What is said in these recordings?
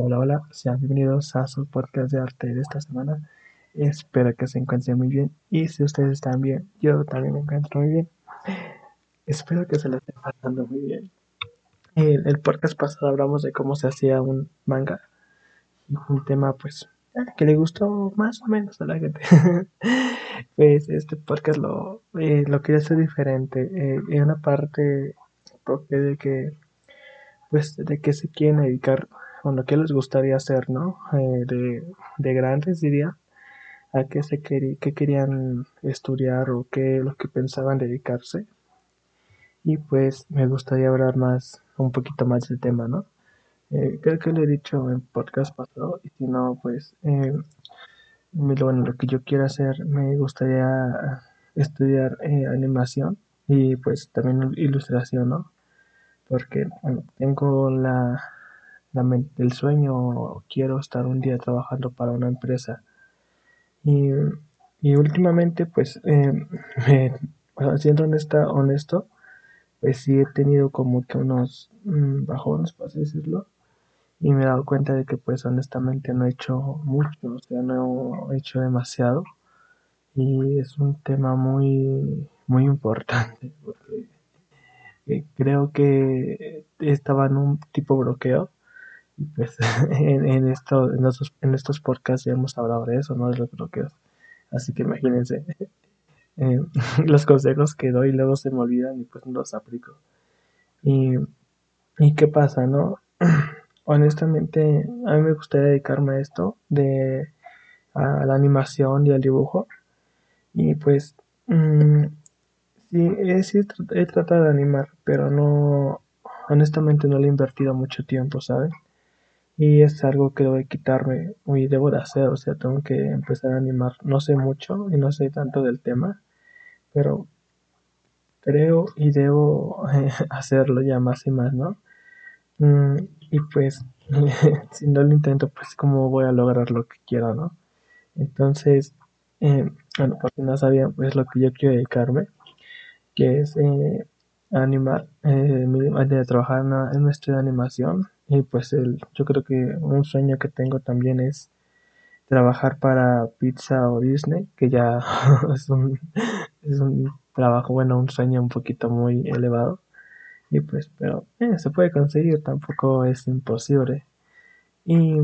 Hola, hola, sean bienvenidos a su podcast de arte de esta semana. Espero que se encuentren muy bien. Y si ustedes están bien, yo también me encuentro muy bien. Espero que se la estén pasando muy bien. El podcast pasado hablamos de cómo se hacía un manga. Un tema, pues, que le gustó más o menos a la gente. Pues este podcast lo quería hacer diferente. En una parte porque de que se quieren dedicar, bueno, qué les gustaría hacer, ¿no? De grandes, diría, a qué querían estudiar o qué lo que pensaban dedicarse. Y pues me gustaría hablar más, un poquito más del tema, ¿no? Creo que lo he dicho en podcast pasado, y si no, pues, lo que yo quiero hacer, me gustaría estudiar animación y pues también ilustración, ¿no? Porque bueno, tengo el sueño, quiero estar un día trabajando para una empresa. Y últimamente, pues, siendo honesto, pues sí he tenido como que unos bajones, por así decirlo. Y me he dado cuenta de que, pues, honestamente no he hecho mucho, o sea, no he hecho demasiado. Y es un tema muy, muy importante, porque creo que estaba en un tipo bloqueo. Y pues en estos podcasts ya hemos hablado de eso, ¿no? De los bloqueos. Así que imagínense los consejos que doy luego se me olvidan y pues no los aplico. ¿Y qué pasa, no? Honestamente, a mí me gustaría dedicarme a esto, a la animación y al dibujo. Y pues sí he tratado de animar, pero no, honestamente no le he invertido mucho tiempo, ¿sabes? Y es algo que debo quitarme, y debo de hacer, o sea, tengo que empezar a animar. No sé mucho y no sé tanto del tema, pero creo y debo hacerlo ya más y más, ¿no? Y pues, si no lo intento, pues ¿cómo voy a lograr lo que quiero, no? Entonces, bueno, porque no sabía, pues lo que yo quiero dedicarme, que es animar, de trabajar en un estudio de animación. Y pues yo creo que un sueño que tengo también es trabajar para Pixar o Disney, que ya es un trabajo, bueno, un sueño un poquito muy elevado. Y pues, pero se puede conseguir, tampoco es imposible. Y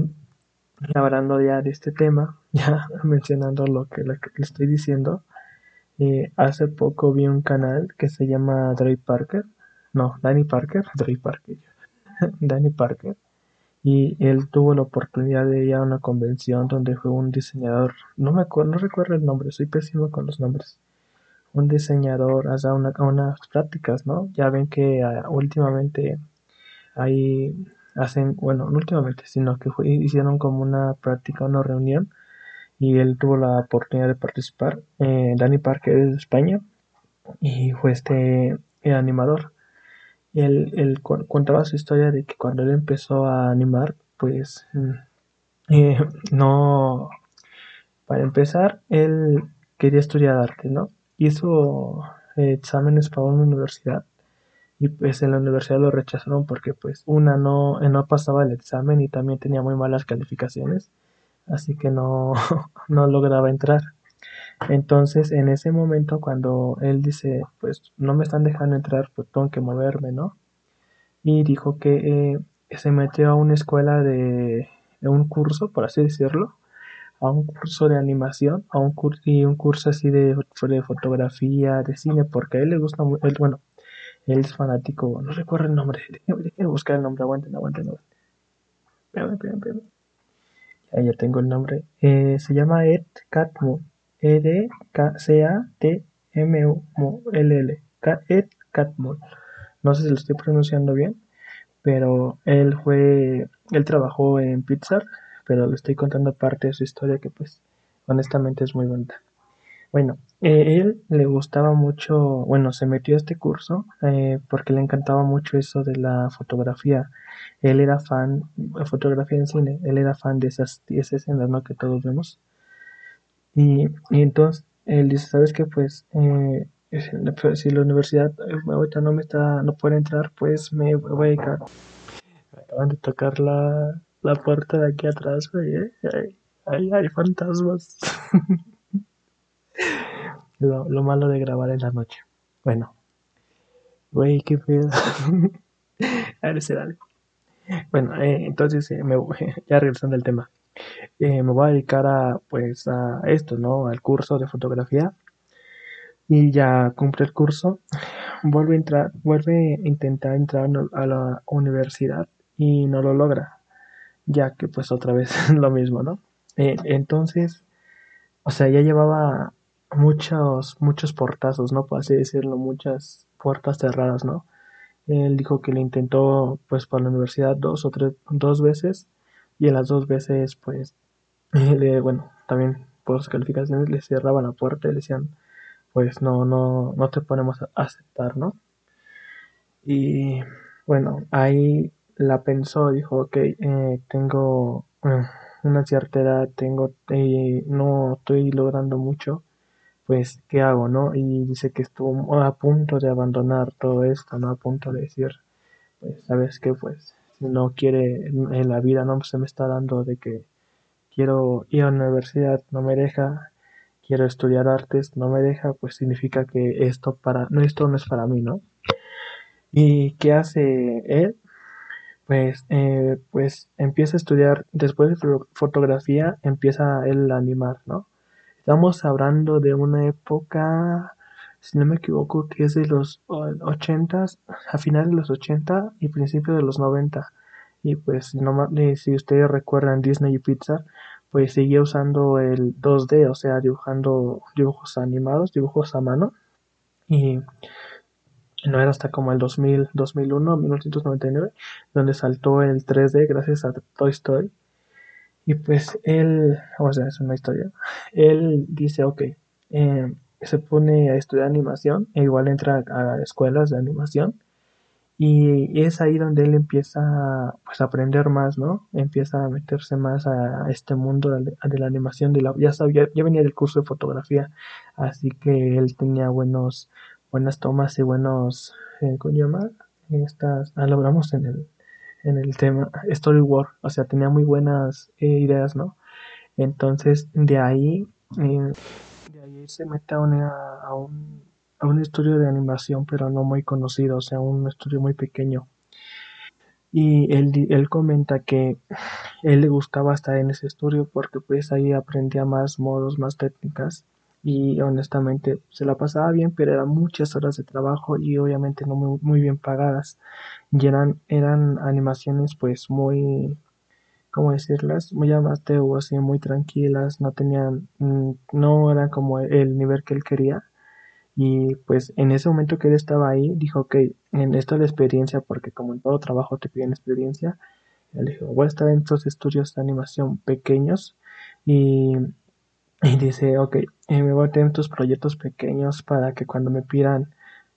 hablando ya de este tema, ya mencionando lo que estoy diciendo, hace poco vi un canal que se llama Dani Parker, y él tuvo la oportunidad de ir a una convención donde fue un diseñador, no recuerdo el nombre, soy pésimo con los nombres, un diseñador hace unas prácticas, ¿no? Ya ven que últimamente ahí hacen, bueno, no últimamente, sino que hicieron como una práctica, una reunión, y él tuvo la oportunidad de participar. Dani Parker es de España, y fue animador. Él contaba su historia de que cuando él empezó a animar, pues, no, para empezar, él quería estudiar arte, ¿no? Hizo exámenes para una universidad, y pues en la universidad lo rechazaron porque, pues, una no pasaba el examen y también tenía muy malas calificaciones, así que no lograba entrar. Entonces, en ese momento, cuando él dice, pues, no me están dejando entrar, pues, tengo que moverme, ¿no? Y dijo que se metió a una escuela de un curso, por así decirlo, a un curso de animación, y un curso así de fotografía, de cine, porque a él le gusta, él es fanático, no recuerdo el nombre, déjenme buscar el nombre, aguanten. Espérame. Ya tengo el nombre, se llama Ed Catmull. Ed Catmull. No sé si lo estoy pronunciando bien, pero él trabajó en Pixar, pero le estoy contando parte de su historia que, pues, honestamente es muy bonita. Bueno, él le gustaba mucho, bueno, se metió a este curso porque le encantaba mucho eso de la fotografía. Él era fan, fotografía en cine, él era fan de esas 10 escenas, ¿no?, que todos vemos. Y entonces él dice, ¿sabes qué? Pues si la universidad ahorita no puede entrar, pues me voy a dedicar. Me acaban de tocar la la puerta de aquí atrás, güey, hay fantasmas. Lo malo de grabar en la noche. Bueno, güey, qué pedo. A ver, será algo. Bueno, entonces ya regresando al tema, me voy a dedicar a esto, ¿no? Al curso de fotografía. Y ya cumple el curso, vuelve a intentar entrar a la universidad y no lo logra, ya que pues otra vez lo mismo, ¿no? Entonces, o sea, ya llevaba muchos portazos, ¿no? Por así decirlo, muchas puertas cerradas, ¿no? Él dijo que lo intentó pues para la universidad dos veces, y en las dos veces pues también por sus calificaciones le cerraban la puerta y le decían pues no te ponemos a aceptar, ¿no? Y bueno, ahí la pensó, dijo, ok, tengo una cierta edad, no estoy logrando mucho, pues, ¿qué hago, no? Y dice que estuvo a punto de abandonar todo esto, ¿no? A punto de decir, pues, ¿sabes qué? Pues, si no quiere en la vida, ¿no? Se me está dando de que quiero ir a la universidad, no me deja, quiero estudiar artes, no me deja, pues significa que esto no es para mí, ¿no? ¿Y qué hace él? Pues empieza a estudiar, después de fotografía, empieza él a animar, ¿no? Estamos hablando de una época, si no me equivoco, que es de los 80s, a finales de los 80 y principios de los 90. Y pues, si ustedes recuerdan Disney y Pixar, pues seguía usando el 2D, o sea, dibujando dibujos animados, dibujos a mano. Y no era hasta como el 2000, 2001, 1999, donde saltó el 3D gracias a Toy Story. Y pues él, o sea, es una historia, él dice, ok, se pone a estudiar animación, e igual entra a escuelas de animación, y es ahí donde él empieza pues a aprender más, ¿no? Empieza a meterse más a este mundo de la animación, ya venía del curso de fotografía, así que él tenía buenas tomas y buenos, ¿cómo llamar? Lo hablamos en el tema storyboard, o sea, tenía muy buenas ideas, ¿no? Entonces, de ahí se mete a un estudio de animación, pero no muy conocido, o sea, un estudio muy pequeño. Y él comenta que él le gustaba estar en ese estudio porque pues ahí aprendía más modos, más técnicas, y honestamente se la pasaba bien, pero eran muchas horas de trabajo y obviamente no muy bien pagadas, y eran animaciones pues muy, ¿cómo decirlas?, muy amateur, así muy tranquilas, no era como el nivel que él quería. Y pues en ese momento que él estaba ahí, dijo, ok, en esto la experiencia, porque como en todo trabajo te piden experiencia, él dijo, voy a estar en estos estudios de animación pequeños, y dice, ok, me voy a tener estos proyectos pequeños para que cuando me pidan,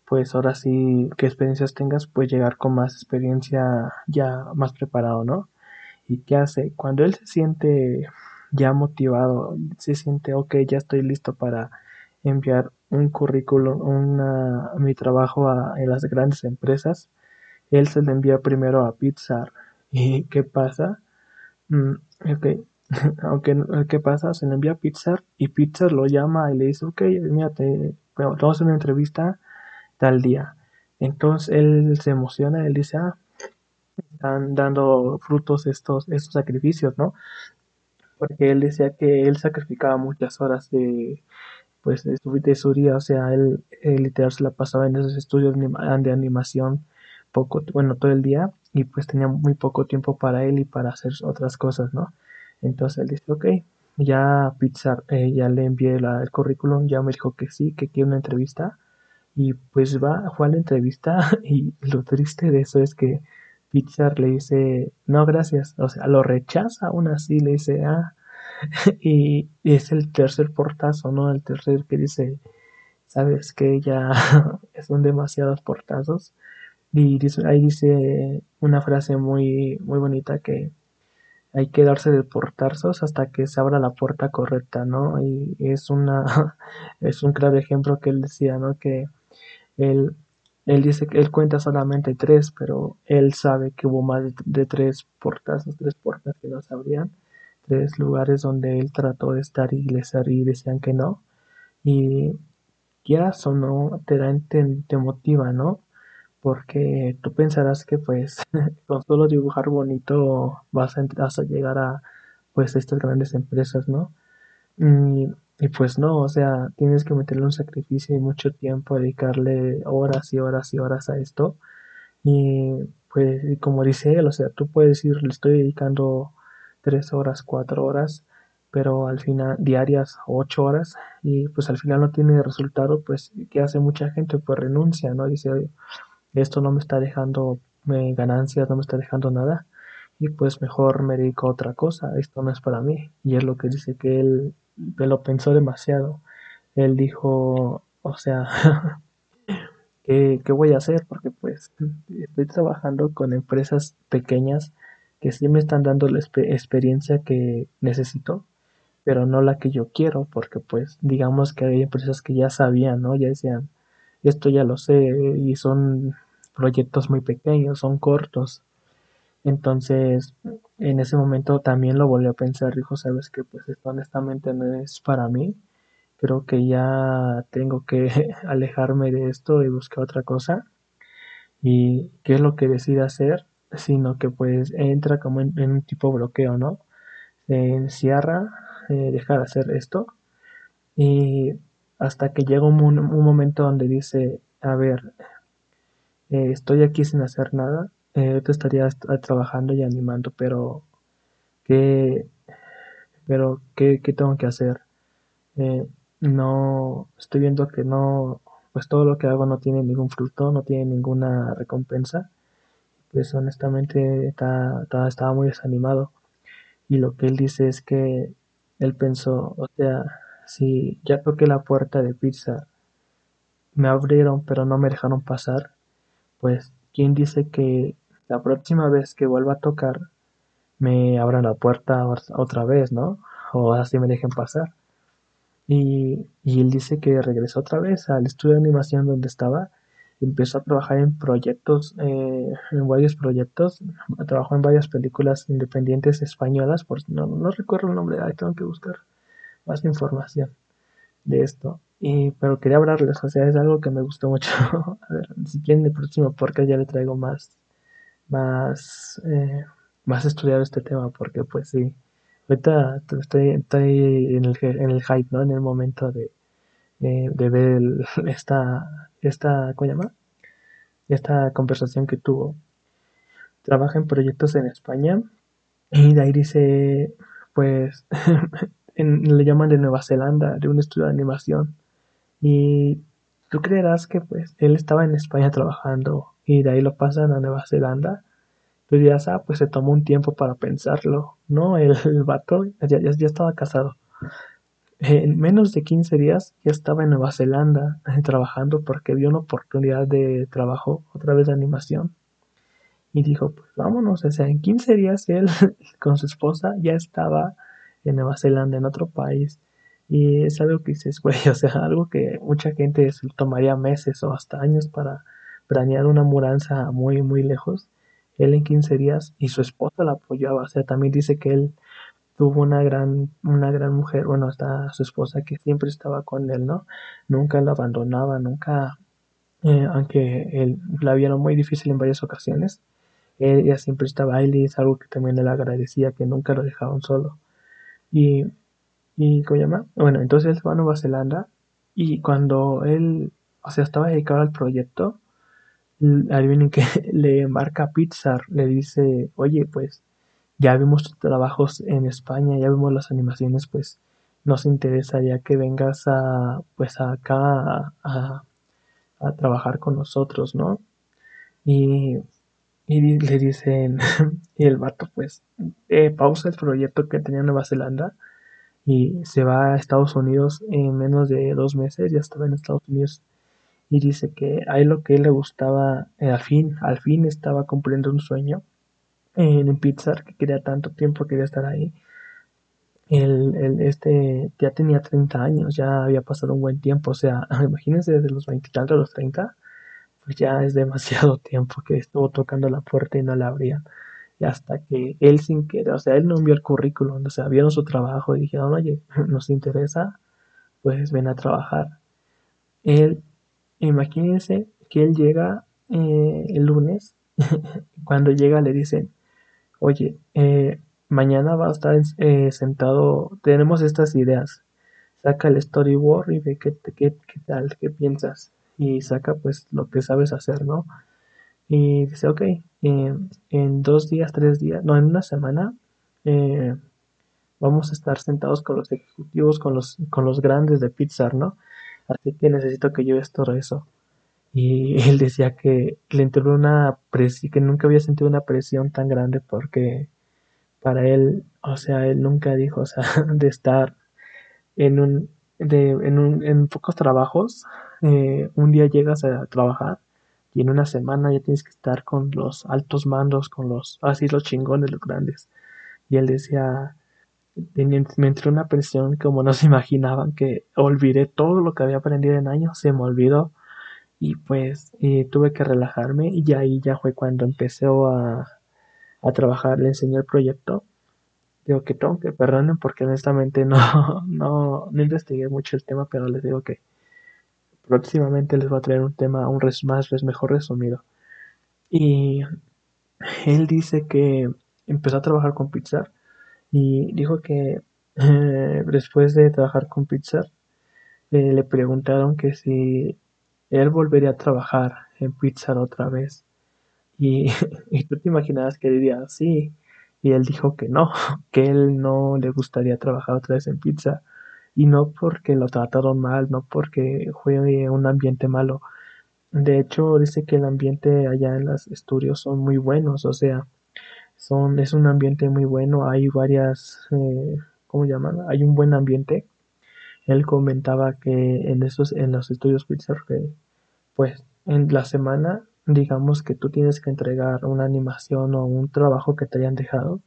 pues ahora sí, qué experiencias tengas, pues llegar con más experiencia, ya más preparado, ¿no? ¿Y qué hace? Cuando él se siente ya motivado, se siente, ok, ya estoy listo para enviar un currículum, mi trabajo en las grandes empresas, él se lo envía primero a Pixar. ¿Y qué pasa? ¿Qué pasa? Se lo envía a Pixar y Pixar lo llama y le dice, ok, mira, vamos a hacer una entrevista tal día. Entonces él se emociona, él dice, están dando frutos estos sacrificios, ¿no? Porque él decía que él sacrificaba muchas horas de su día, o sea, él literal se la pasaba en esos estudios de animación todo el día, y pues tenía muy poco tiempo para él y para hacer otras cosas, ¿no? Entonces él dice, ok, ya Pixar, ya le envié el currículum, ya me dijo que sí, que quiere una entrevista. Y pues fue a la entrevista, y lo triste de eso es que Pixar le dice, no, gracias, o sea, lo rechaza aún así, le dice, y es el tercer portazo, ¿no? El tercer que dice, ¿sabes qué? Ya son demasiados portazos. Y ahí dice una frase muy, muy bonita que hay que darse de portazos hasta que se abra la puerta correcta, ¿no? Y es un claro ejemplo que él decía, ¿no? Que él Él dice que él cuenta solamente 3, pero él sabe que hubo más de 3 puertas que no se abrían, 3 lugares donde él trató de estar y les abrí y decían que no. Y quieras o no, te motiva, ¿no? Porque tú pensarás que pues con solo dibujar bonito vas a llegar a pues estas grandes empresas, ¿no? Y pues no, o sea, tienes que meterle un sacrificio y mucho tiempo, dedicarle horas y horas y horas a esto. Y pues y como dice él, o sea, tú puedes decir, le estoy dedicando 3 horas, 4 horas, pero al final diarias 8 horas, y pues al final no tiene resultado, pues ¿qué hace mucha gente? Pues renuncia, ¿no? Dice, esto no me está dejando ganancias, no me está dejando nada, y pues mejor me dedico a otra cosa, esto no es para mí. Y es lo que dice que él... lo pensó demasiado. Él dijo, o sea, ¿qué voy a hacer? Porque pues estoy trabajando con empresas pequeñas que sí me están dando la experiencia que necesito, pero no la que yo quiero, porque pues digamos que hay empresas que ya sabían, ¿no? Ya decían, esto ya lo sé, y son proyectos muy pequeños, son cortos. Entonces, en ese momento también lo volví a pensar, dijo, ¿sabes qué? Pues esto honestamente no es para mí, creo que ya tengo que alejarme de esto y buscar otra cosa, y qué es lo que decida hacer, sino que pues entra como en un tipo bloqueo, ¿no? Se encierra, deja de hacer esto, y hasta que llega un momento donde dice, a ver, estoy aquí sin hacer nada, yo te estaría trabajando y animando, pero ¿qué tengo que hacer? No, estoy viendo que no, pues todo lo que hago no tiene ningún fruto, no tiene ninguna recompensa. Pues honestamente estaba muy desanimado. Y lo que él dice es que él pensó, o sea, si ya toqué la puerta de Pixar, me abrieron pero no me dejaron pasar, pues ¿quién dice que la próxima vez que vuelva a tocar me abran la puerta otra vez, ¿no? O así me dejen pasar. Y él dice que regresó otra vez al estudio de animación donde estaba. Empezó a trabajar en proyectos, en varios proyectos. Trabajó en varias películas independientes españolas. No recuerdo el nombre, tengo que buscar más información de esto. Pero quería hablarles, o sea, es algo que me gustó mucho. A ver, si quieren el próximo podcast ya le traigo más estudiado este tema, porque pues sí, ahorita estoy en el hype, ¿no? En el momento de ver esta ¿cómo se llama? Esta conversación que tuvo. Trabaja en proyectos en España, y de ahí dice, pues le llaman de Nueva Zelanda, de un estudio de animación. Y tú creerás que pues él estaba en España trabajando y de ahí lo pasan a Nueva Zelanda. Tú dirás, pues se tomó un tiempo para pensarlo. No, el vato ya estaba casado. En menos de 15 días ya estaba en Nueva Zelanda trabajando, porque vio una oportunidad de trabajo otra vez de animación. Y dijo, pues vámonos. O sea, en 15 días él con su esposa ya estaba en Nueva Zelanda, en otro país. Y es algo que dices, güey, o sea, algo que mucha gente tomaría meses o hasta años para planear una mudanza muy, muy lejos. Él en 15 días, y su esposa la apoyaba. O sea, también dice que él tuvo una gran mujer, bueno, hasta su esposa, que siempre estaba con él, ¿no? Nunca lo abandonaba, nunca, aunque él la vieron muy difícil en varias ocasiones, ella siempre estaba ahí, y es algo que también él agradecía, que nunca lo dejaron solo. Y ¿cómo se llama? Bueno, entonces él va a Nueva Zelanda, y cuando él, o sea, estaba dedicado al proyecto, adivinen que le marca Pixar, le dice, oye, pues ya vimos tus trabajos en España, ya vimos las animaciones, pues nos interesaría que vengas acá a trabajar con nosotros, ¿no? Y le dicen, y el vato pues pausa el proyecto que tenía en Nueva Zelanda y se va a Estados Unidos. En menos de 2 meses ya estaba en Estados Unidos, y dice que ahí lo que a él le gustaba, al fin estaba cumpliendo un sueño en Pixar, que quería tanto tiempo, quería estar ahí. Él ya tenía 30 años, ya había pasado un buen tiempo, o sea, imagínense desde los 20 y tantos a los 30, pues ya es demasiado tiempo que estuvo tocando la puerta y no la abrían. Y hasta que él sin querer, o sea, él no envió el currículum, o sea, vieron su trabajo y dijeron, oye, nos interesa, pues ven a trabajar. Él, imagínense que él llega el lunes, cuando llega le dicen, oye, mañana va a estar sentado, tenemos estas ideas, saca el storyboard y ve qué tal, qué piensas, y saca pues lo que sabes hacer, ¿no? Y dice, ok, en 1 semana, vamos a estar sentados con los ejecutivos, con los grandes de Pixar, ¿no? Así que necesito que lleves todo eso. Y él decía que le entró una presión, que nunca había sentido una presión tan grande, porque para él, o sea, él nunca dijo, o sea, de estar en pocos trabajos, un día llegas a trabajar, y en 1 semana ya tienes que estar con los altos mandos, con los así los chingones, los grandes. Y él decía, me entró una presión como no se imaginaban, que olvidé todo lo que había aprendido en años, se me olvidó. Y pues tuve que relajarme, y ahí ya fue cuando empecé a trabajar, le enseñé el proyecto. Digo que tengo que perdonen porque honestamente no investigué mucho el tema, pero les digo que próximamente les voy a traer un tema mejor resumido. Y él dice que empezó a trabajar con Pixar y dijo que después de trabajar con Pixar le preguntaron que si él volvería a trabajar en Pixar otra vez. Y tú te imaginabas que diría sí. Y él dijo que no, que él no le gustaría trabajar otra vez en Pixar. Y no porque lo trataron mal, no porque fue un ambiente malo. De hecho, dice que el ambiente allá en los estudios son muy buenos, o sea, es un ambiente muy bueno. Hay varias, ¿cómo llaman? Hay un buen ambiente. Él comentaba que en los estudios Pixar, que pues en la semana, digamos que tú tienes que entregar una animación o un trabajo que te hayan dejado,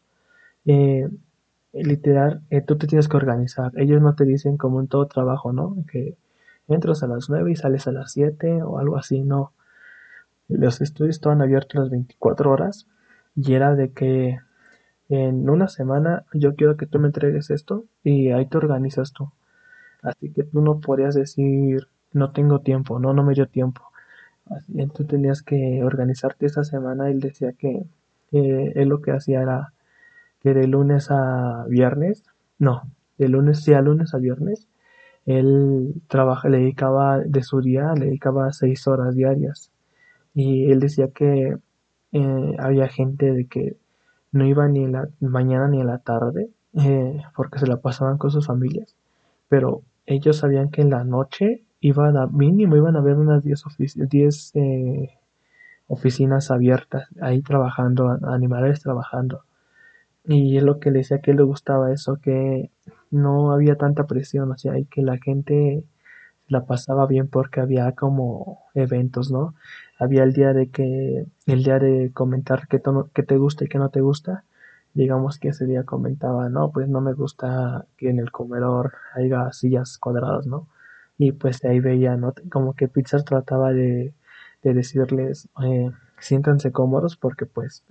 literal, tú te tienes que organizar. Ellos no te dicen como en todo trabajo, ¿no? Que entras a las 9 y sales a las 7 o algo así, no. Los estudios estaban abiertos las 24 horas y era de que en 1 semana yo quiero que tú me entregues esto y ahí te organizas tú. Así que tú no podías decir, no tengo tiempo, no me dio tiempo. Así, tú tenías que organizarte esa semana. Él decía que él lo que hacía era que de lunes a viernes, él le dedicaba 6 horas diarias. Y él decía que había gente de que no iba ni en la mañana ni en la tarde, porque se la pasaban con sus familias. Pero ellos sabían que en la noche mínimo iban a haber unas 10 oficinas abiertas, ahí trabajando, animadores trabajando. Y es lo que le decía, que le gustaba eso, que no había tanta presión, o sea, y que la gente la pasaba bien porque había como eventos, ¿no? Había el día de comentar qué te gusta y qué no te gusta. Digamos que ese día comentaba, no, pues no me gusta que en el comedor haya sillas cuadradas, ¿no? Y pues ahí veía, ¿no? Como que Pixar trataba de decirles, siéntanse cómodos porque pues...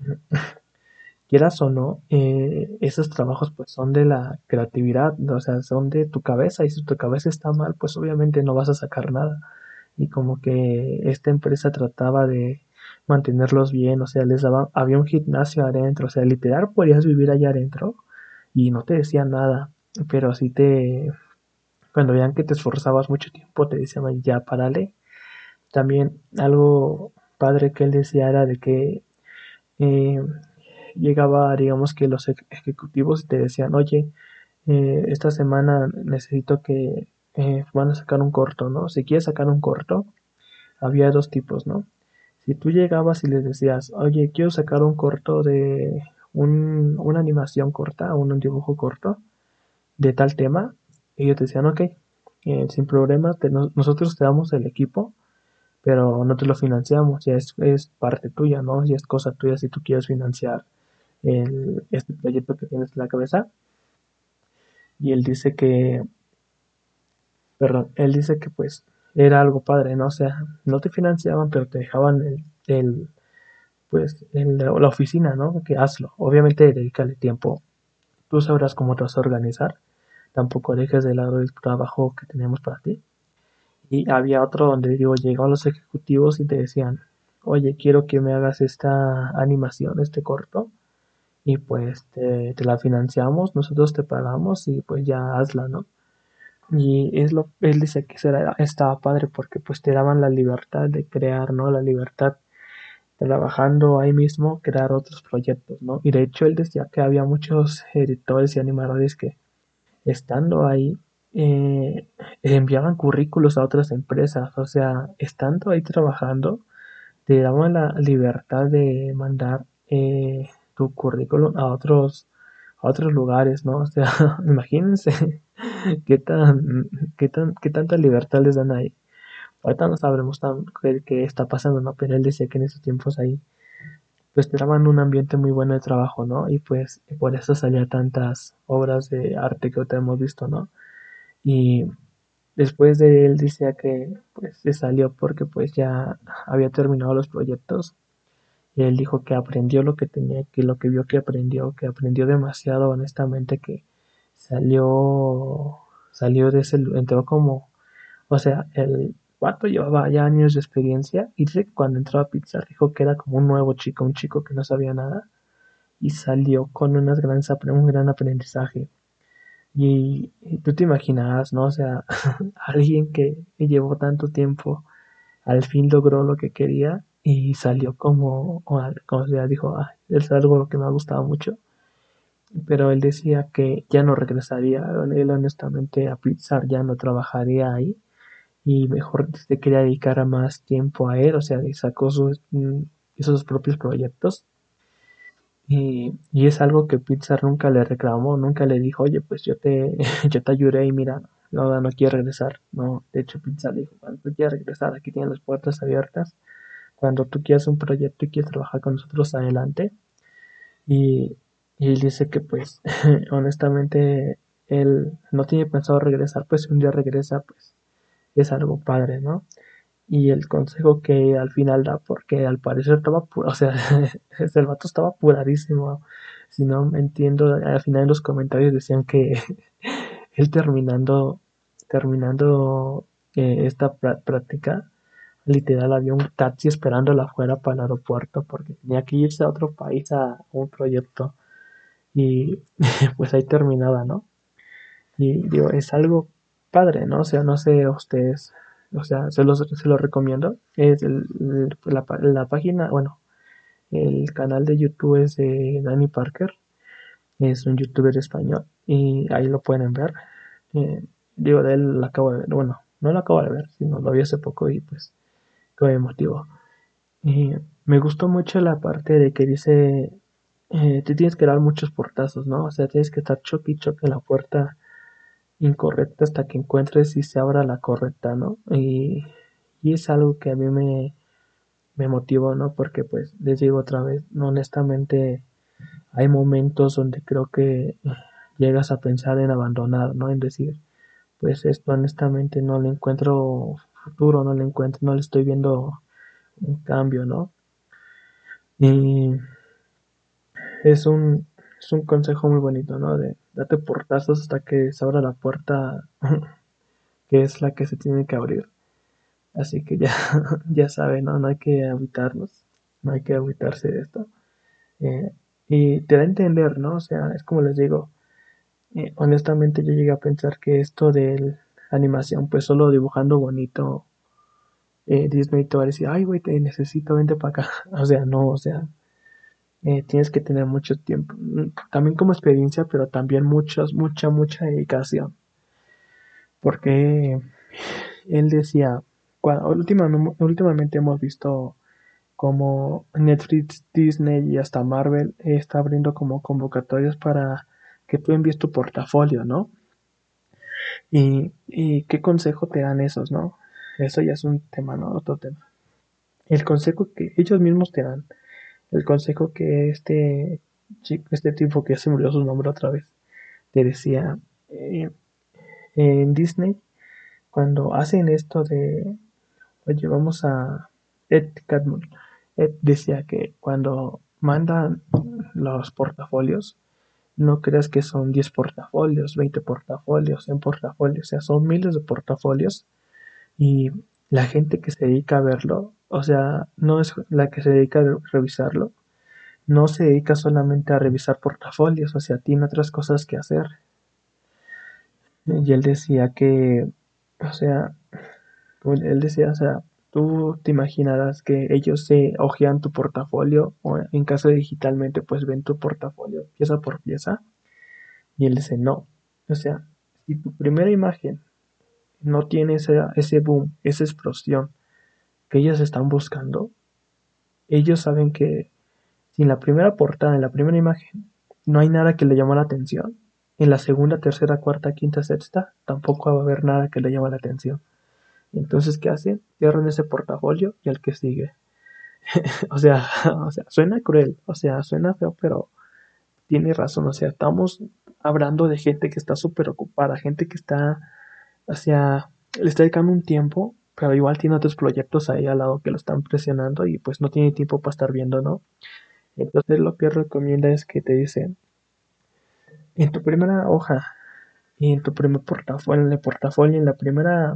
Quieras o no, esos trabajos pues son de la creatividad, o sea, son de tu cabeza, y si tu cabeza está mal, pues obviamente no vas a sacar nada. Y como que esta empresa trataba de mantenerlos bien, o sea, había un gimnasio adentro, o sea, literal podías vivir allá adentro y no te decían nada, pero así cuando veían que te esforzabas mucho tiempo, te decían, ya, párale. También algo padre que él decía era de que... llegaba, digamos que los ejecutivos te decían, oye, esta semana necesito que van a sacar un corto, ¿no? Si quieres sacar un corto, había 2 tipos, ¿no? Si tú llegabas y les decías, oye, quiero sacar un corto de una animación corta, un dibujo corto de tal tema, ellos te decían, ok, sin problemas, nosotros te damos el equipo, pero no te lo financiamos, ya es parte tuya, ¿no? Ya es cosa tuya si tú quieres financiar este proyecto que tienes en la cabeza. Y él dice que pues era algo padre, ¿no? O sea, no te financiaban, pero te dejaban la oficina, ¿no? Que hazlo. Obviamente, dedícale tiempo. Tú sabrás cómo te vas a organizar. Tampoco dejes de lado el trabajo que tenemos para ti. Y había otro donde, digo, llegaban los ejecutivos y te decían, oye, quiero que me hagas esta animación, este corto, y pues te la financiamos, nosotros te pagamos y pues ya hazla, ¿no? Y es lo él dice que estaba padre porque pues te daban la libertad de crear, ¿no? La libertad de trabajando ahí mismo, crear otros proyectos, ¿no? Y de hecho él decía que había muchos editores y animadores que estando ahí enviaban currículos a otras empresas, o sea, estando ahí trabajando te daban la libertad de mandar tu currículum a otros lugares, ¿no? O sea, imagínense qué tanta libertad les dan ahí. Ahorita no sabremos tan qué está pasando, ¿no? Pero él decía que en esos tiempos ahí pues te daban un ambiente muy bueno de trabajo, ¿no? Y pues por eso salían tantas obras de arte que hemos visto, ¿no? Y después de él decía que pues se salió porque pues ya había terminado los proyectos y él dijo que aprendió lo que tenía, que lo que vio que aprendió demasiado, honestamente, que salió de ese, entró como, o sea, el vato llevaba ya años de experiencia y dice que cuando entró a Pixar dijo que era como un nuevo chico, un chico que no sabía nada y salió con un gran aprendizaje. Y tú te imaginarás, ¿no? O sea, alguien que llevó tanto tiempo, al fin logró lo que quería y salió como ya dijo, es algo lo que me ha gustado mucho. Pero él decía que ya no regresaría, él honestamente a Pixar ya no trabajaría ahí y mejor se quería dedicar más tiempo a él, o sea, sacó sus propios proyectos. Y es algo que Pixar nunca le reclamó, nunca le dijo, oye, pues yo te ayudé y mira, no quiero regresar. No, de hecho Pixar dijo, cuando tú quieras regresar, aquí tienen las puertas abiertas. Cuando tú quieras un proyecto y quieres trabajar con nosotros, adelante. Y él dice que pues, honestamente, él no tiene pensado regresar, pues si un día regresa, pues es algo padre, ¿no? Y el consejo que al final da, porque al parecer estaba o sea, el vato estaba apuradísimo. Si no me entiendo, al final en los comentarios decían que él terminando esta práctica, literal había un taxi esperándolo afuera para el aeropuerto porque tenía que irse a otro país a un proyecto. Y pues ahí terminaba, ¿no? Y digo, es algo padre, ¿no? O sea, no sé a ustedes. O sea, se lo recomiendo. Es la página, bueno, el canal de YouTube es de Dani Parker. Es un youtuber español y ahí lo pueden ver. Digo, de él lo acabo de ver. Bueno, no lo acabo de ver, sino lo vi hace poco y pues qué emotivo. Me gustó mucho la parte de que dice, te tienes que dar muchos portazos, ¿no? O sea, tienes que estar choque y choque en la puerta incorrecta hasta que encuentres y se abra la correcta, ¿no? Y es algo que a mí me motivó, ¿no? Porque pues les digo otra vez, honestamente hay momentos donde creo que llegas a pensar en abandonar, ¿no? En decir, pues esto honestamente no le encuentro futuro, no le estoy viendo un cambio, ¿no? Y es un consejo muy bonito, ¿no? De date portazos hasta que se abra la puerta que es la que se tiene que abrir. Así que ya saben, ¿no? No hay que agüitarse de esto. Y te da a entender, ¿no? O sea, es como les digo, honestamente yo llegué a pensar que esto de animación, pues solo dibujando bonito, Disney te va a decir, ay, güey, te necesito, vente para acá. O sea, no, o sea, tienes que tener mucho tiempo, también como experiencia, pero también mucha dedicación. Porque él decía, últimamente hemos visto como Netflix, Disney y hasta Marvel está abriendo como convocatorias para que tú envíes tu portafolio, ¿no? Y qué consejo te dan esos, ¿no? Eso ya es un tema, ¿no? Otro tema. El consejo que ellos mismos te dan. El consejo que este chico, este tipo que ya se me olvidó su nombre otra vez, te decía, en Disney cuando hacen esto de, oye, vamos a... Ed Catmull, Ed decía que cuando mandan los portafolios, no creas que son 10 portafolios, 20 portafolios, 100 portafolios, o sea, son miles de portafolios, y la gente que se dedica a verlo, o sea, no es la que se dedica a revisarlo, no se dedica solamente a revisar portafolios, o sea, tiene otras cosas que hacer. Y él decía que, o sea, tú te imaginarás que ellos se hojean tu portafolio, o en caso de digitalmente, pues ven tu portafolio pieza por pieza. Y él dice, no. O sea, si tu primera imagen no tiene ese boom, esa explosión que ellos están buscando, ellos saben que si en la primera portada, en la primera imagen, no hay nada que le llame la atención, en la segunda, tercera, cuarta, quinta, sexta, tampoco va a haber nada que le llame la atención. Entonces, ¿qué hacen? Cierran ese portafolio y al que sigue. O sea, suena cruel, o sea, suena feo, pero tiene razón. O sea, estamos hablando de gente que está súper ocupada, gente que está, o sea, le está dedicando un tiempo, pero igual tiene otros proyectos ahí al lado que lo están presionando y pues no tiene tiempo para estar viendo, ¿no? Entonces, lo que recomienda es que te dicen, en tu primera hoja, y en tu primer portafolio, en el portafolio, en la primera...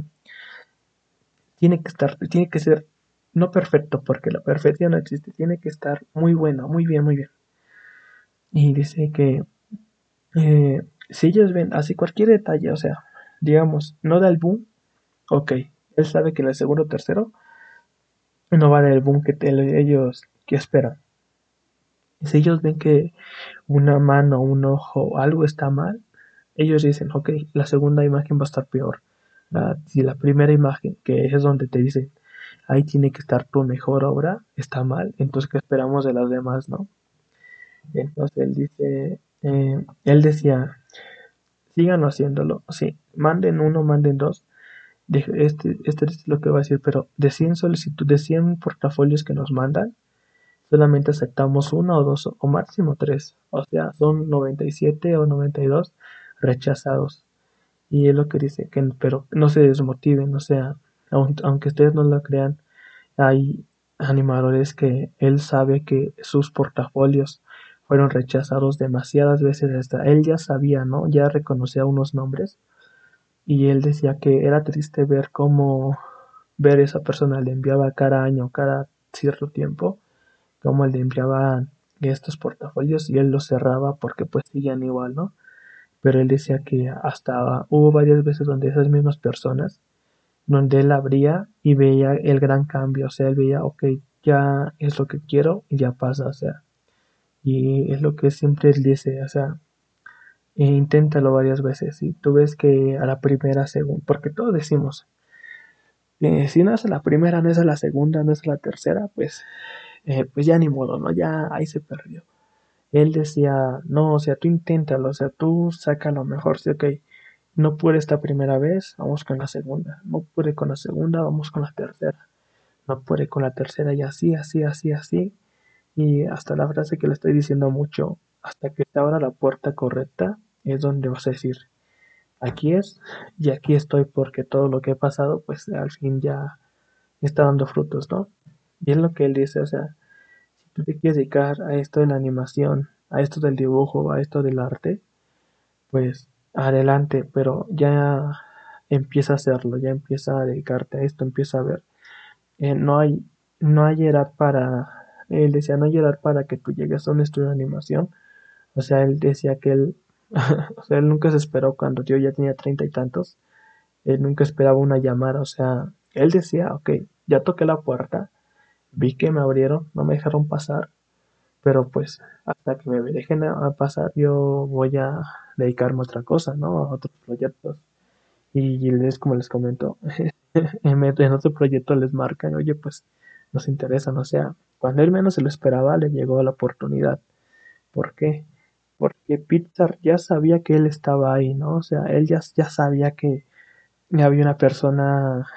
Tiene que ser, no perfecto, porque la perfección no existe, tiene que estar muy bueno, muy bien, muy bien. Y dice que si ellos ven así cualquier detalle, o sea, digamos, no da el boom, ok, él sabe que en el segundo o tercero no va a dar el boom que esperan. Si ellos ven que una mano, un ojo, algo está mal, ellos dicen, ok, la segunda imagen va a estar peor. Si la primera imagen, que es donde te dicen, ahí tiene que estar tu mejor obra, está mal, entonces ¿qué esperamos de las demás, no? Entonces él dice, él decía, sigan haciéndolo, sí, manden uno, manden dos, este es lo que va a decir, pero de 100 solicitudes, de 100 portafolios que nos mandan, solamente aceptamos uno o dos, o máximo tres, o sea, son 97 o 92 rechazados. Y es lo que dice, que pero no se desmotiven, o sea, aunque ustedes no lo crean, hay animadores que él sabe que sus portafolios fueron rechazados demasiadas veces, hasta él ya sabía, ¿no? Ya reconocía unos nombres, y él decía que era triste ver cómo ver esa persona le enviaba cada año, cada cierto tiempo, cómo le enviaban estos portafolios y él los cerraba porque pues seguían igual, ¿no? Pero él decía que hasta hubo varias veces donde esas mismas personas, donde él abría y veía el gran cambio, o sea, él veía, ok, ya es lo que quiero y ya pasa, o sea, y es lo que siempre él dice, o sea, inténtalo varias veces, y tú ves que a la primera, segunda, porque todos decimos, si no es a la primera, no es a la segunda, no es a la tercera, pues ya ni modo, ¿no? Ya ahí se perdió. Él decía, no, o sea, tú inténtalo, o sea, tú saca lo mejor. Sí, ok, no pude esta primera vez, vamos con la segunda. No pude con la segunda, vamos con la tercera. No pude con la tercera y así, así, así, así. Y hasta la frase que le estoy diciendo mucho, hasta que te abra la puerta correcta, es donde vas a decir, aquí es y aquí estoy, porque todo lo que he pasado, pues al fin ya está dando frutos, ¿no? Y es lo que él dice, o sea, tú te quieres dedicar a esto de la animación, a esto del dibujo, a esto del arte, pues adelante, pero ya empieza a hacerlo, ya empieza a dedicarte a esto, empieza a ver. No hay edad para, él decía, no hay edad para que tú llegues a un estudio de animación. O sea, él decía que él, o sea, él nunca se esperó cuando yo ya tenía 30 y tantos, él nunca esperaba una llamada, o sea, él decía, ok, ya toqué la puerta, vi que me abrieron, no me dejaron pasar, pero pues hasta que me dejen a pasar yo voy a dedicarme a otra cosa, ¿no? A otros proyectos. Y les, como les comento, en otro proyecto les marcan, oye, pues nos interesan, o sea, cuando él menos se lo esperaba le llegó la oportunidad. ¿Por qué? Porque Pixar ya sabía que él estaba ahí, ¿no? O sea, él ya sabía que había una persona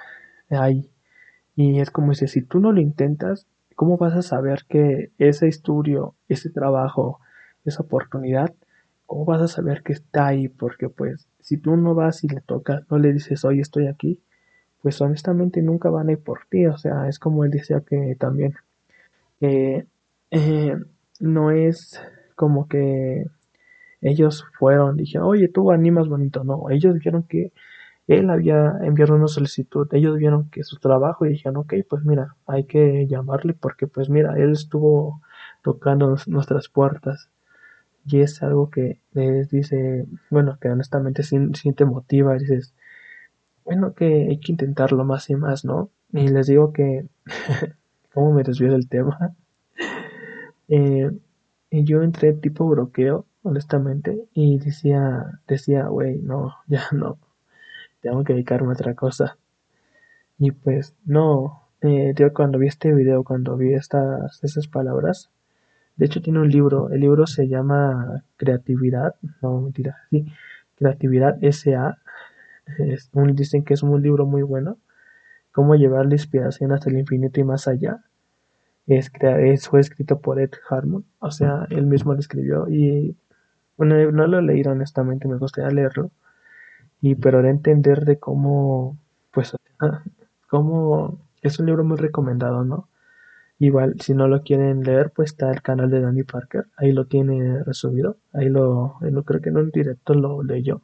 ahí. Y es como dice, si tú no lo intentas, ¿cómo vas a saber que ese estudio, ese trabajo, esa oportunidad, cómo vas a saber que está ahí? Porque pues, si tú no vas y le tocas, no le dices, oye, estoy aquí, pues honestamente nunca van a ir por ti. O sea, es como él decía que también no es como que ellos fueron, dije, oye, tú animas bonito. No, ellos dijeron que él había enviado una solicitud, ellos vieron que su trabajo y dijeron, ok, pues mira, hay que llamarle porque pues mira, él estuvo tocando nuestras puertas. Y es algo que les dice, bueno, que honestamente sí te motiva, dices, bueno, que hay que intentarlo más y más, ¿no? Y les digo que, ¿cómo me desvío del tema? Yo entré tipo bloqueo, honestamente, y decía, güey, no, ya no, tengo que dedicarme a otra cosa. Y pues, no, yo cuando vi este video, cuando vi esas palabras, de hecho tiene un libro, el libro se llama Creatividad S.A., dicen que es un libro muy bueno, cómo llevar la inspiración hasta el infinito y más allá. Fue escrito por Ed Catmull, o sea, él mismo lo escribió y bueno, no lo he leído honestamente, me gustaría leerlo, pero de entender de cómo, pues, cómo es un libro muy recomendado, ¿no? Igual, si no lo quieren leer, pues está el canal de Dani Parker, ahí lo tiene resumido, ahí lo creo que en un directo lo leyó.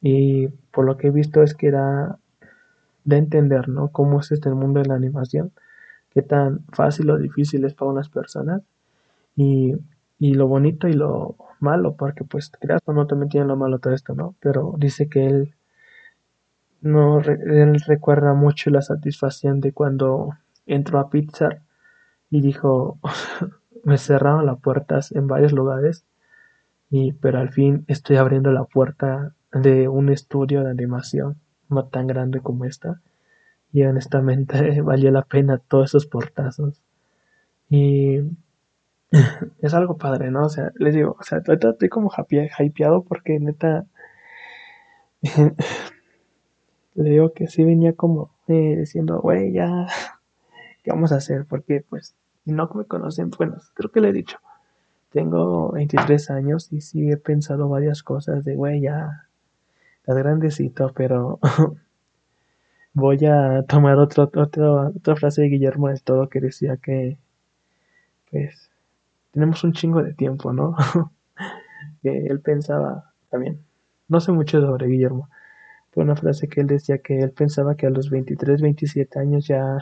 Y por lo que he visto es que era de entender, ¿no? Cómo es el mundo de la animación, qué tan fácil o difícil es para unas personas y lo bonito y lo malo, porque pues creas o no también tiene lo malo todo esto, ¿no? Pero dice que él recuerda mucho la satisfacción de cuando entró a Pixar y dijo, me cerraron las puertas en varios lugares, pero al fin estoy abriendo la puerta de un estudio de animación no tan grande como esta, y honestamente valió la pena todos esos portazos y es algo padre, ¿no? O sea, les digo, o sea, estoy como hypeado porque neta le digo que sí venía como diciendo, güey, ya, ¿qué vamos a hacer? Porque pues si no me conocen, bueno, creo que le he dicho, tengo 23 años y sí he pensado varias cosas de, güey, ya estás grandecito, pero voy a tomar otra frase de Guillermo del Toro que decía que, pues, tenemos un chingo de tiempo, ¿no? Que él pensaba también, no sé mucho sobre Guillermo, pero una frase que él decía que él pensaba que a los 23, 27 años ya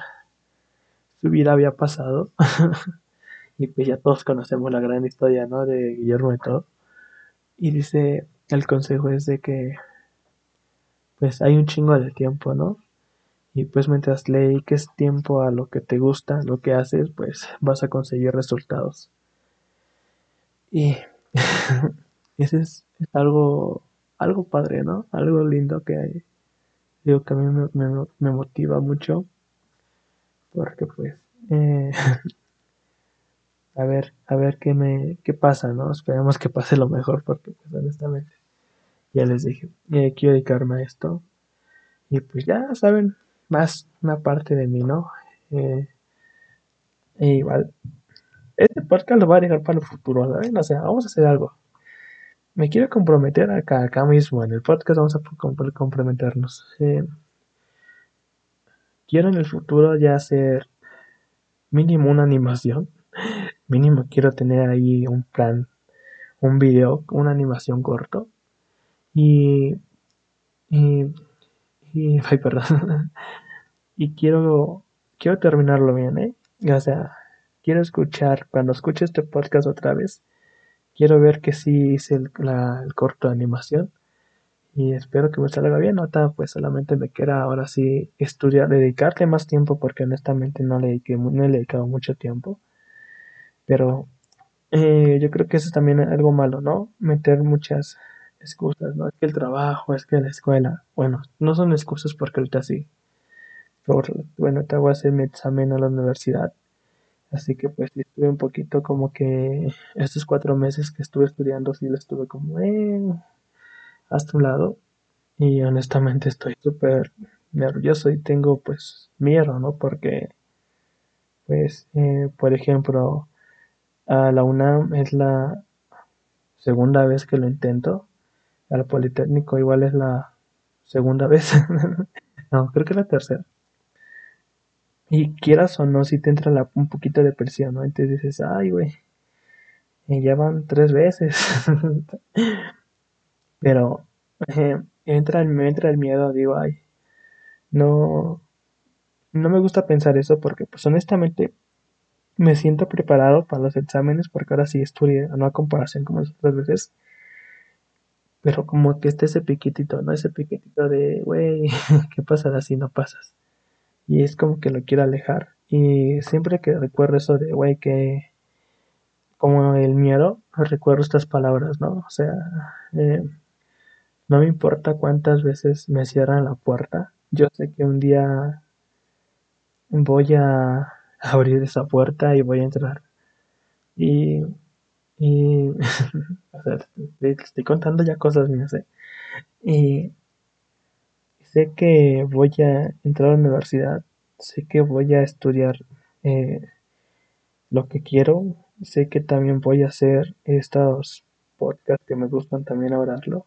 su vida había pasado. Y pues ya todos conocemos la gran historia, ¿no? De Guillermo del Toro. Y dice, el consejo es de que, pues hay un chingo de tiempo, ¿no? Y pues mientras le dediques tiempo a lo que te gusta, lo que haces, pues vas a conseguir resultados. Y ese es algo padre, ¿no? Algo lindo que hay. Digo que a mí me motiva mucho. Porque pues, a ver qué pasa, ¿no? Esperemos que pase lo mejor porque pues honestamente ya les dije, quiero dedicarme a esto. Y pues ya saben, más una parte de mí, ¿no? Igual, este podcast lo voy a dejar para el futuro, ¿saben? O sea, vamos a hacer algo. Me quiero comprometer acá mismo, en el podcast vamos a comprometernos. Quiero en el futuro ya hacer mínimo una animación. Mínimo quiero tener ahí un plan, un video, una animación corto. Ay, perdón. Y quiero terminarlo bien, O sea, quiero escuchar, cuando escuche este podcast otra vez, quiero ver que sí hice el corto de animación. Y espero que me salga bien. Ahorita pues solamente me queda ahora sí estudiar, dedicarle más tiempo, porque honestamente no le he dedicado mucho tiempo. Pero yo creo que eso es también algo malo, ¿no? Meter muchas excusas, ¿no? Es que el trabajo, es que la escuela. Bueno, no son excusas porque ahorita sí. Bueno, te voy a hacer mi examen a la universidad. Así que pues estuve un poquito como que estos 4 meses que estuve estudiando, sí lo estuve como hasta un lado. Y honestamente estoy súper nervioso y tengo pues miedo, ¿no? Porque pues, por ejemplo, a la UNAM es la segunda vez que lo intento. Al Politécnico igual es la segunda vez. No, creo que es la tercera. Y quieras o no, si te entra un poquito de presión, ¿no? Entonces dices, ay, güey, ya van 3 veces. Pero me entra el miedo, digo, ay, no me gusta pensar eso porque, pues, honestamente, me siento preparado para los exámenes porque ahora sí estudié, no a comparación como las otras veces. Pero como que está ese piquitito, ¿no? Ese piquitito de, güey, ¿qué pasará si no pasas? Y es como que lo quiero alejar. Y siempre que recuerdo eso de, güey, que como el miedo, recuerdo estas palabras, ¿no? O sea, no me importa cuántas veces me cierran la puerta. Yo sé que un día voy a abrir esa puerta y voy a entrar. Y o sea, estoy contando ya cosas mías, ¿eh? Y sé que voy a entrar a la universidad, sé que voy a estudiar lo que quiero, sé que también voy a hacer estos podcasts que me gustan también hablarlo,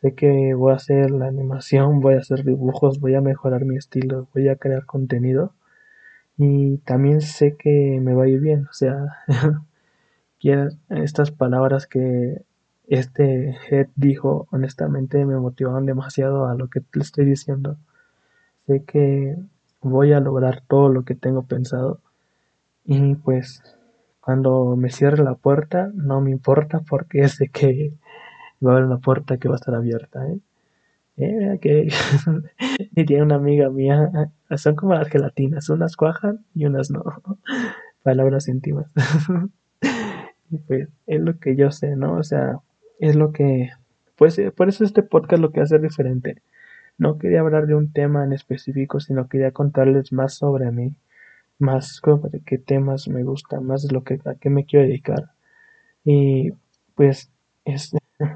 sé que voy a hacer la animación, voy a hacer dibujos, voy a mejorar mi estilo, voy a crear contenido y también sé que me va a ir bien, o sea... Estas palabras que este Ed dijo, honestamente me motivaron demasiado a lo que le estoy diciendo. Sé que voy a lograr todo lo que tengo pensado. Y pues cuando me cierre la puerta, no me importa porque sé que va a haber una puerta que va a estar abierta, ¿eh? Que y tiene una amiga mía, son como las gelatinas, unas cuajan y unas no. Palabras íntimas. Y pues es lo que yo sé, ¿no? O sea, es lo que... Pues por eso este podcast lo que hace es diferente. No quería hablar de un tema en específico, sino quería contarles más sobre mí. Más sobre qué temas me gustan, más de a qué me quiero dedicar. Y pues,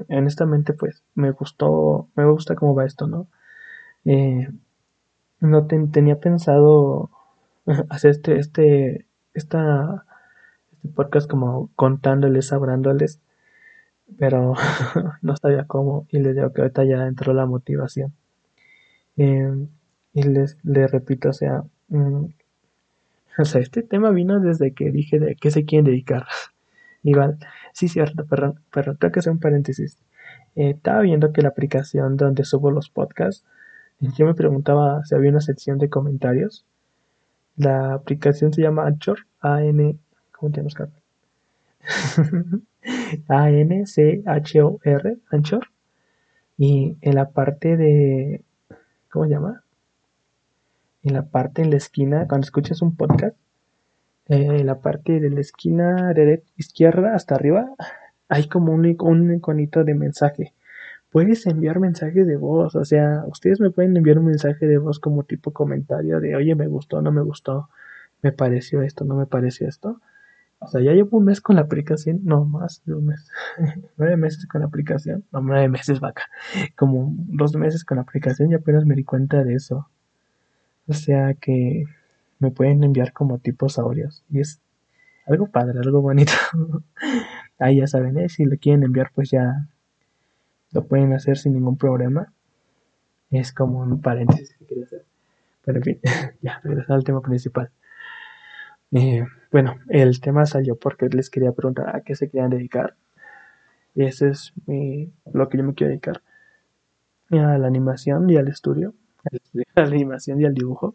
honestamente, pues, me gusta cómo va esto, ¿no? No tenía pensado hacer este podcast como contándoles, hablándoles, pero no sabía cómo y les digo que ahorita ya entró la motivación. Y les repito, o sea, este tema vino desde que dije de qué se quieren dedicar. Igual, sí, cierto, pero tengo que hacer un paréntesis. Estaba viendo que la aplicación donde subo los podcasts, yo me preguntaba si había una sección de comentarios. La aplicación se llama Anchor, ANCHOR, Anchor. Y en la parte de... ¿Cómo se llama? En la esquina, cuando escuchas un podcast, en la parte de la esquina de izquierda hasta arriba, hay como un iconito de mensaje. Puedes enviar mensajes de voz, o sea, ustedes me pueden enviar un mensaje de voz como tipo comentario de, oye, me gustó, no me gustó, me pareció esto, no me pareció esto. O sea, ya llevo un mes con la aplicación, no más de un mes, 9 meses con la aplicación, no, 9 meses vaca, como 2 meses con la aplicación y apenas me di cuenta de eso. O sea que me pueden enviar como tipos audios y es algo padre, algo bonito. Ahí ya saben, si lo quieren enviar pues ya lo pueden hacer sin ningún problema. Es como un paréntesis que quería hacer. Pero en fin, ya, regresar al tema principal. Bueno, el tema salió porque les quería preguntar a qué se querían dedicar. Y eso es lo que yo me quiero dedicar. A la animación y al estudio. A la animación y al dibujo.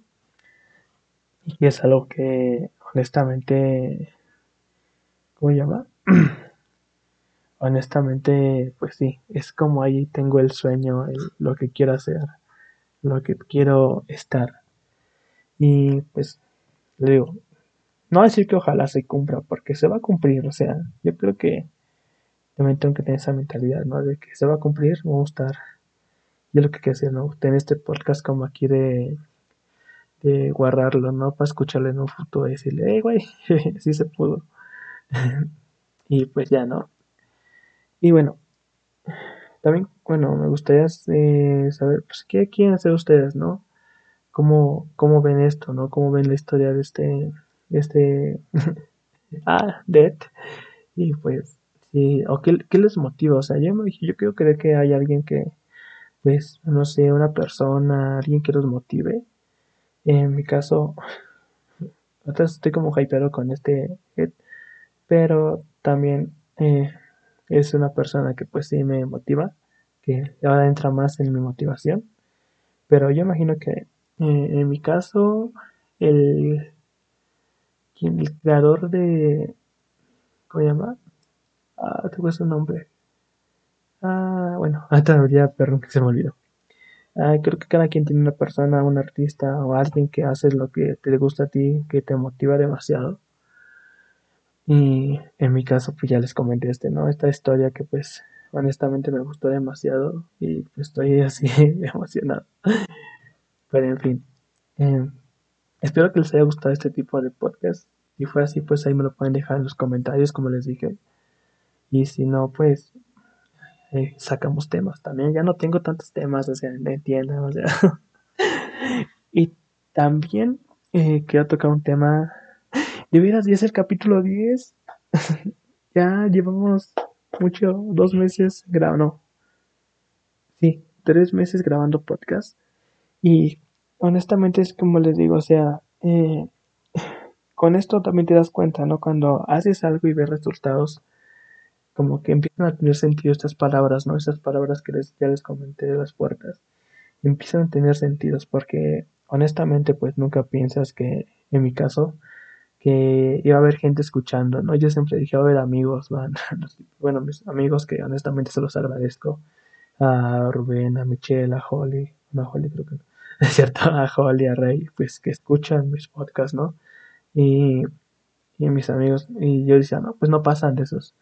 Y es algo que, honestamente... ¿Cómo se llama? Honestamente, pues sí. Es como ahí tengo el sueño, lo que quiero hacer. Lo que quiero estar. Y pues, le digo... No decir que ojalá se cumpla, porque se va a cumplir, o sea, yo creo que también tengo que tener esa mentalidad, ¿no? De que se va a cumplir, me va a gustar. Yo lo que quiero hacer, ¿no? Tener este podcast como aquí de guardarlo, ¿no? Para escucharlo en un futuro y decirle, hey, güey, sí se pudo. Y pues ya, ¿no? Y bueno, también, bueno, me gustaría saber, pues, ¿qué quieren hacer ustedes, no? ¿Cómo ven esto, no? ¿Cómo ven la historia de este Dead? Y pues sí, o qué les motiva, o sea, yo creo que hay alguien que pues, no sé, una persona, alguien que los motive. En mi caso, ahorita estoy como hypeado con este Ed, pero también es una persona que pues sí me motiva, que ahora entra más en mi motivación. Pero yo imagino que en mi caso el creador de, ¿cómo se llama? Ah, tengo su nombre. Ah, bueno, hasta habría perdón que se me olvidó. Ah, creo que cada quien tiene una persona, un artista o alguien que hace lo que te gusta a ti, que te motiva demasiado. Y en mi caso, pues ya les comenté esta historia que pues honestamente me gustó demasiado y pues estoy así emocionado. Pero en fin, espero que les haya gustado este tipo de podcast. Si fue así, pues ahí me lo pueden dejar en los comentarios, como les dije. Y si no, pues sacamos temas también. Ya no tengo tantos temas, o sea, entiendan, o sea. Y también quiero tocar un tema. De veras, ya es el capítulo 10. Ya llevamos 2 meses grabando. No. Sí, 3 meses grabando podcast. Y honestamente es como les digo, o sea, con esto también te das cuenta, ¿no? Cuando haces algo y ves resultados, como que empiezan a tener sentido estas palabras, ¿no? Esas palabras que ya les comenté de las puertas. Empiezan a tener sentidos porque honestamente pues nunca piensas que, en mi caso, que iba a haber gente escuchando, ¿no? Yo siempre dije, a ver, amigos, van. Bueno, mis amigos que honestamente se los agradezco. A Rubén, a Michelle, a Holly. No, Holly creo que no. Es cierto, a Holly, a Rey, pues que escuchan mis podcasts, ¿no? Y mis amigos. Y yo decía, no, pues no pasan de esos.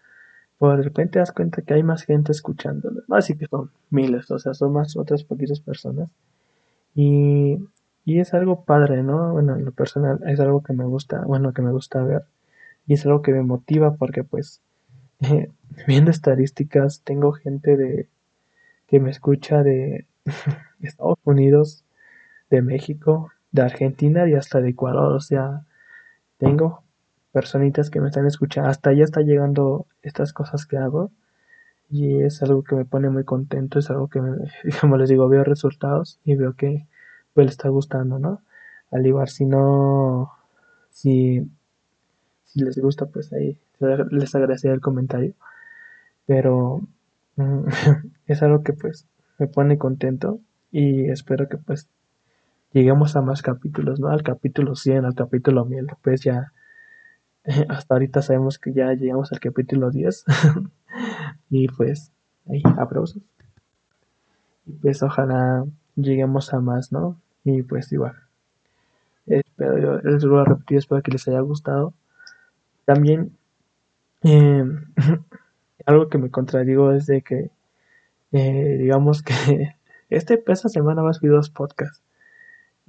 Por de repente te das cuenta que hay más gente escuchándolo. No, así que son miles, o sea, son más otras poquitas personas. Y es algo padre, ¿no? Bueno, en lo personal es algo que me gusta, ver. Y es algo que me motiva porque, pues, viendo estadísticas, tengo gente que me escucha de Estados Unidos, de México, de Argentina y hasta de Ecuador. O sea, tengo personitas que me están escuchando. Hasta allá está llegando estas cosas que hago. Y es algo que me pone muy contento. Es algo que, como les digo, veo resultados y veo que pues le está gustando, ¿no? Al igual si les gusta, pues ahí les agradecería el comentario. Pero es algo que pues me pone contento y espero que pues lleguemos a más capítulos, ¿no? Al capítulo 100, al capítulo 1000, pues ya hasta ahorita sabemos que ya llegamos al capítulo 10 y pues ahí, aplausos. Y pues ojalá lleguemos a más, ¿no? Y pues igual. Espero, yo les voy a repetir, espero que les haya gustado. También, algo que me contradigo es de que, digamos que esta semana más vi 2 podcasts.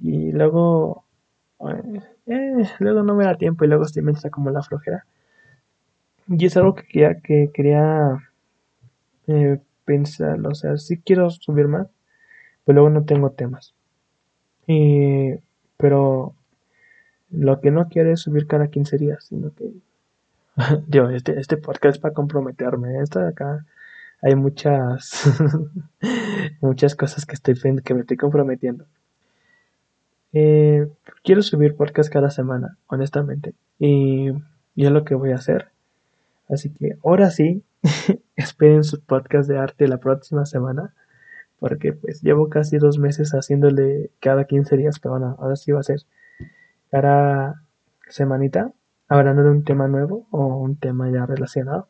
Y luego no me da tiempo y luego estoy me entra como la flojera. Y es algo que quería pensar, o sea, sí quiero subir más, pero luego no tengo temas. Pero lo que no quiero es subir cada 15 días, sino que yo, este podcast es para comprometerme. Acá hay muchas cosas que me estoy comprometiendo. Quiero subir podcast cada semana, honestamente. Y es lo que voy a hacer. Así que ahora sí, esperen sus podcasts de arte la próxima semana. Porque pues llevo casi 2 meses haciéndole cada 15 días, pero bueno, ahora sí va a ser cada semanita, hablando de un tema nuevo o un tema ya relacionado.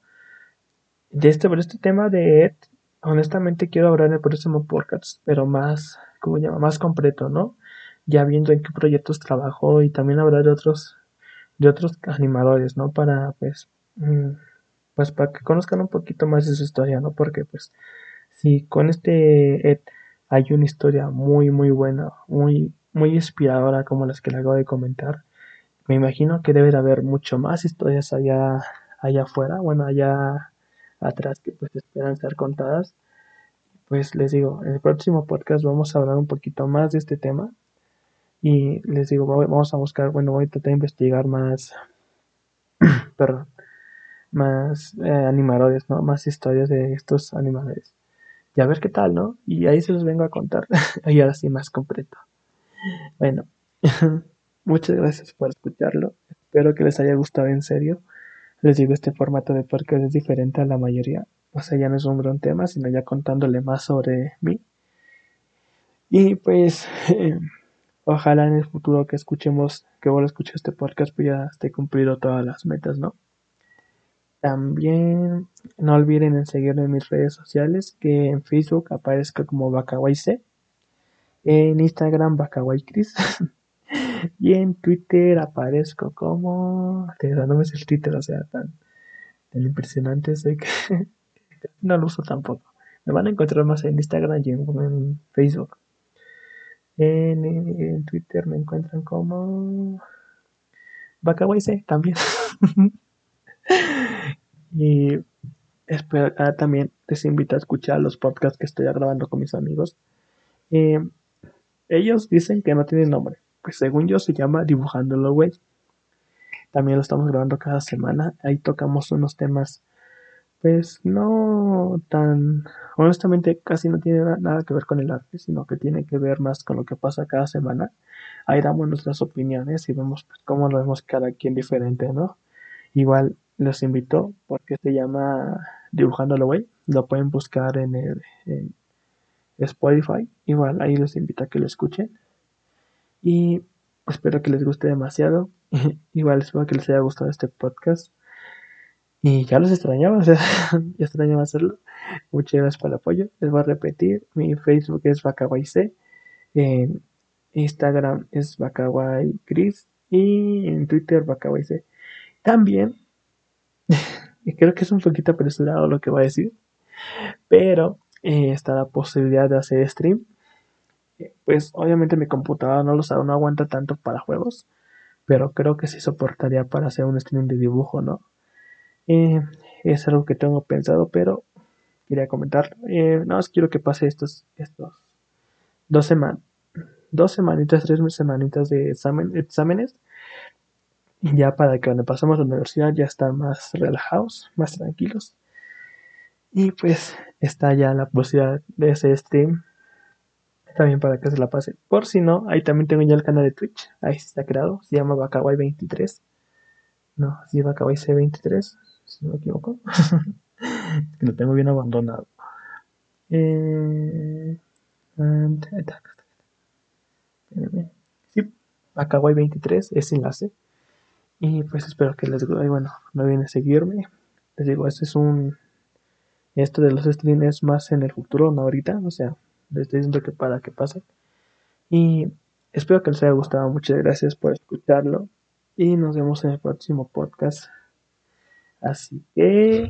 Por este tema de Ed, honestamente quiero hablar en el próximo podcast, pero más, más completo, ¿no? Ya viendo en qué proyectos trabajo y también hablar de otros animadores, ¿no? Para pues para que conozcan un poquito más de su historia, ¿no? Porque pues sí, con este Ed hay una historia muy, muy buena, muy, muy inspiradora como las que le acabo de comentar. Me imagino que debe de haber mucho más historias allá afuera, allá atrás que pues esperan ser contadas. Pues les digo, en el próximo podcast vamos a hablar un poquito más de este tema. Y les digo, vamos a buscar, voy a tratar de investigar más, más animadores, ¿no? Más historias de estos animadores. y a ver qué tal, ¿no? Y ahí se los vengo a contar. Y ahora sí, más completo. Bueno, muchas gracias por escucharlo. Espero que les haya gustado, en serio. Les digo, este formato de podcast es diferente a la mayoría. O sea, ya no es un gran tema, sino ya contándole más sobre mí. Y pues, ojalá en el futuro que escuchemos, que vos escuches este podcast, pues ya esté cumplido todas las metas, ¿no? También no olviden en seguirme en mis redes sociales, que en Facebook aparezco como BacawayC, en Instagram BacawayChris, y en Twitter aparezco como... No me sé el Twitter, o sea, tan impresionante soy que no lo uso tampoco. Me van a encontrar más en Instagram y en Facebook. En Twitter me encuentran como BacawayC también. Y espero, también les invito a escuchar los podcasts que estoy grabando con mis amigos. Ellos dicen que no tienen nombre. Pues según yo se llama Dibujándolo, güey. También lo estamos grabando cada semana. Ahí tocamos unos temas, pues no tan... Honestamente casi no tiene nada que ver con el arte, sino que tiene que ver más con lo que pasa cada semana. Ahí damos nuestras opiniones y vemos pues cómo lo vemos cada quien diferente, ¿no? Igual los invito porque se llama Dibujándolo, güey. Lo pueden buscar en Spotify. Igual ahí los invito a que lo escuchen. Y espero que les guste demasiado. Igual espero que les haya gustado este podcast. Y ya los extrañaba, o sea, ya extrañaba hacerlo. Muchas gracias por el apoyo. Les voy a repetir, mi Facebook es BacawayC, en Instagram es BacawayChris y en Twitter BacawayC. También, y creo que es un poquito apresurado lo que voy a decir, pero está la posibilidad de hacer stream. Pues obviamente mi computadora no aguanta tanto para juegos, pero creo que sí soportaría para hacer un stream de dibujo, ¿no? Es algo que tengo pensado, pero quería comentarlo. Nada más quiero que pase estos 3 semanitas de exámenes, ya para que cuando pasemos a la universidad ya están más relajados, más tranquilos. Y pues está ya la posibilidad de ese stream también para que se la pase. Por si no, ahí también tengo ya el canal de Twitch, ahí sí está creado, se llama BacawayC23. No, sí, BacawayC23. Si no me equivoco. Lo tengo bien abandonado. Sí, BacawayC23 es enlace. Y pues espero que les guste. Bueno, no vienen a seguirme. Les digo, esto de los streams más en el futuro, no ahorita. O sea, les estoy diciendo que para que pase. Y espero que les haya gustado. Muchas gracias por escucharlo. Y nos vemos en el próximo podcast. Así que...